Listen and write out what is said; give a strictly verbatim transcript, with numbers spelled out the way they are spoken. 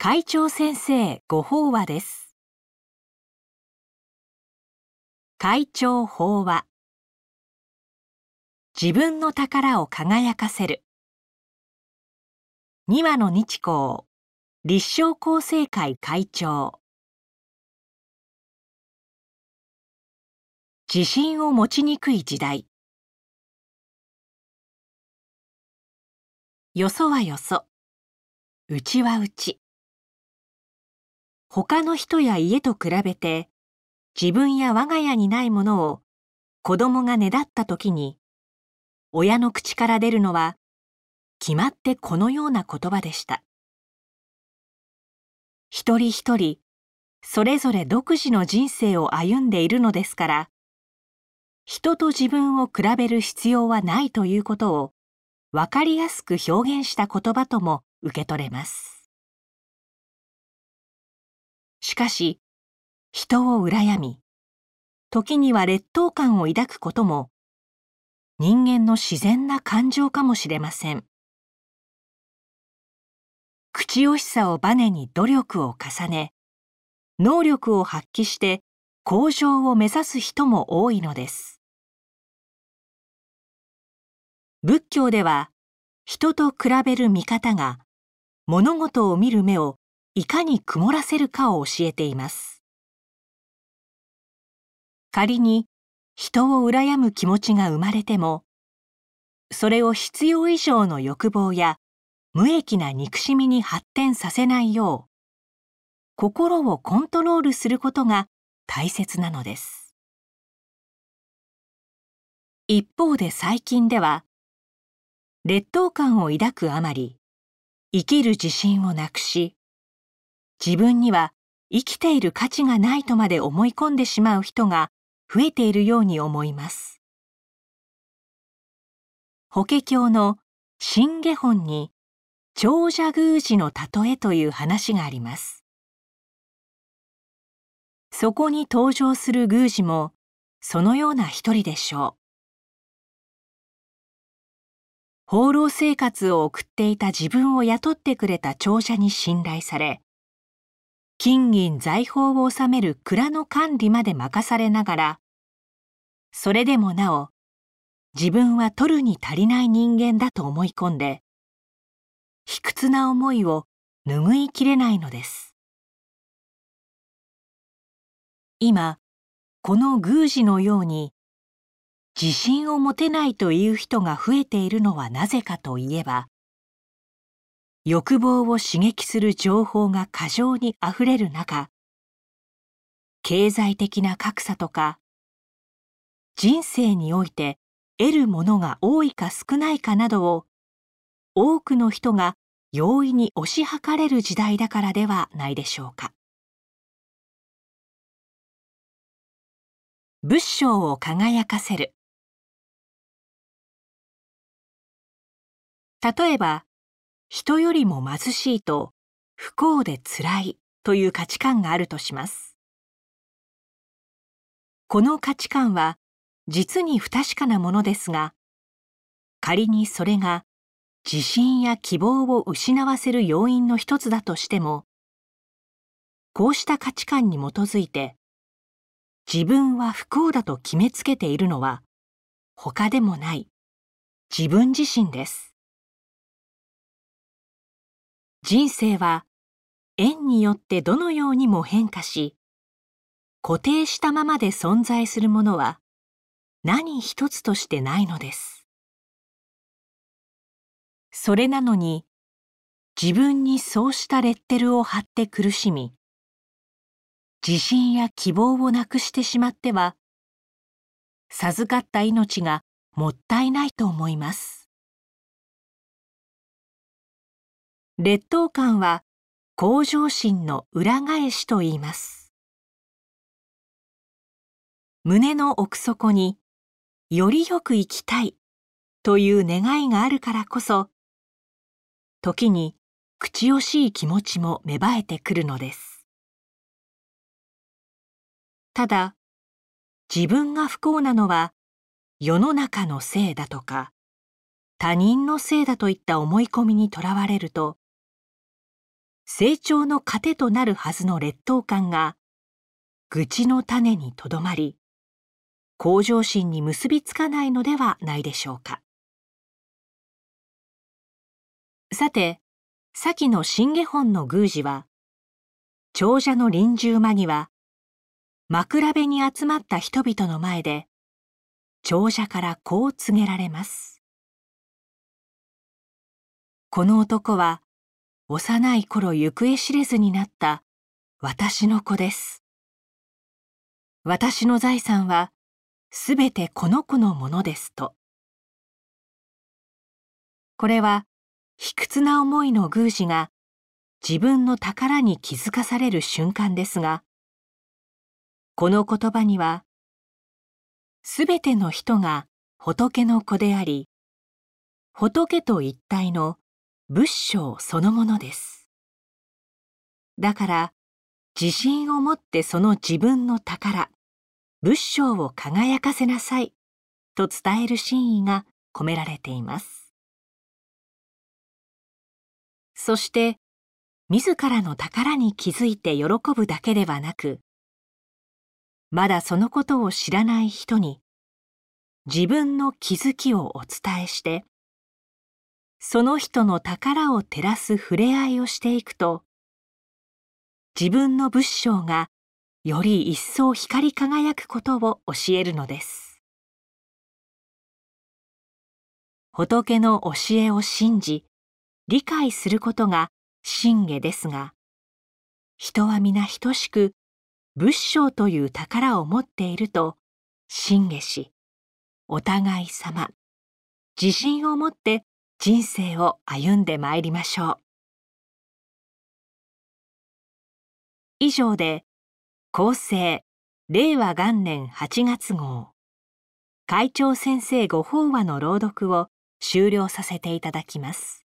会長先生ご法話です。会長法話。自分の宝を輝かせる。にわの日光立正厚生会会長。自信を持ちにくい時代。よそはよそ、うちはうち。他の人や家と比べて、自分や我が家にないものを子供がねだったときに、親の口から出るのは、決まってこのような言葉でした。一人一人、それぞれ独自の人生を歩んでいるのですから、人と自分を比べる必要はないということを、わかりやすく表現した言葉とも受け取れます。しかし、人を羨み、時には劣等感を抱くことも、人間の自然な感情かもしれません。口惜しさをバネに努力を重ね、能力を発揮して向上を目指す人も多いのです。仏教では、人と比べる見方が、物事を見る目をいかに曇らせるかを教えています。仮に、人を羨む気持ちが生まれても、それを必要以上の欲望や無益な憎しみに発展させないよう、心をコントロールすることが大切なのです。一方で最近では、劣等感を抱くあまり、生きる自信をなくし、自分には生きている価値がないとまで思い込んでしまう人が増えているように思います。法華経の新華本に、長者宮司の例えという話があります。そこに登場する宮司も、そのような一人でしょう。放浪生活を送っていた自分を雇ってくれた長者に信頼され、金銀財宝を納める蔵の管理まで任されながら、それでもなお、自分は取るに足りない人間だと思い込んで、卑屈な思いを拭いきれないのです。今、この宮司のように、自信を持てないという人が増えているのはなぜかといえば、欲望を刺激する情報が過剰にあふれる中、経済的な格差とか、人生において得るものが多いか少ないかなどを、多くの人が容易に推し量れる時代だからではないでしょうか。仏性を輝かせる。例えば、人よりも貧しいと不幸でつらいという価値観があるとします。この価値観は実に不確かなものですが、仮にそれが自信や希望を失わせる要因の一つだとしても、こうした価値観に基づいて、自分は不幸だと決めつけているのは、他でもない自分自身です。人生は縁によってどのようにも変化し、固定したままで存在するものは何一つとしてないのです。それなのに、自分にそうしたレッテルを貼って苦しみ、自信や希望をなくしてしまっては、授かった命がもったいないと思います。劣等感は向上心の裏返しと言います。胸の奥底によりよく生きたいという願いがあるからこそ、時に口惜しい気持ちも芽生えてくるのです。ただ、自分が不幸なのは世の中のせいだとか、他人のせいだといった思い込みにとらわれると、成長の糧となるはずの劣等感が愚痴の種にとどまり、向上心に結びつかないのではないでしょうか。さて、先の信下本の宮司は、長者の臨終間際、枕辺に集まった人々の前で、長者からこう告げられます。この男は、幼い頃行方知れずになった私の子です。私の財産はすべてこの子のものですと。これは、卑屈な思いの宮司が自分の宝に気づかされる瞬間ですが、この言葉には、すべての人が仏の子であり、仏と一体の仏性そのものです。だから、自信を持ってその自分の宝、仏性を輝かせなさいと伝える真意が込められています。そして、自らの宝に気づいて喜ぶだけではなく、まだそのことを知らない人に、自分の気づきをお伝えして、その人の宝を照らす触れ合いをしていくと、自分の仏性がより一層光り輝くことを教えるのです。仏の教えを信じ、理解することが信下ですが、人は皆等しく仏性という宝を持っていると信下し、お互い様、自信を持って人生を歩んでまいりましょう。以上で、厚生令和元年はちがつ号、会長先生ご法話の朗読を終了させていただきます。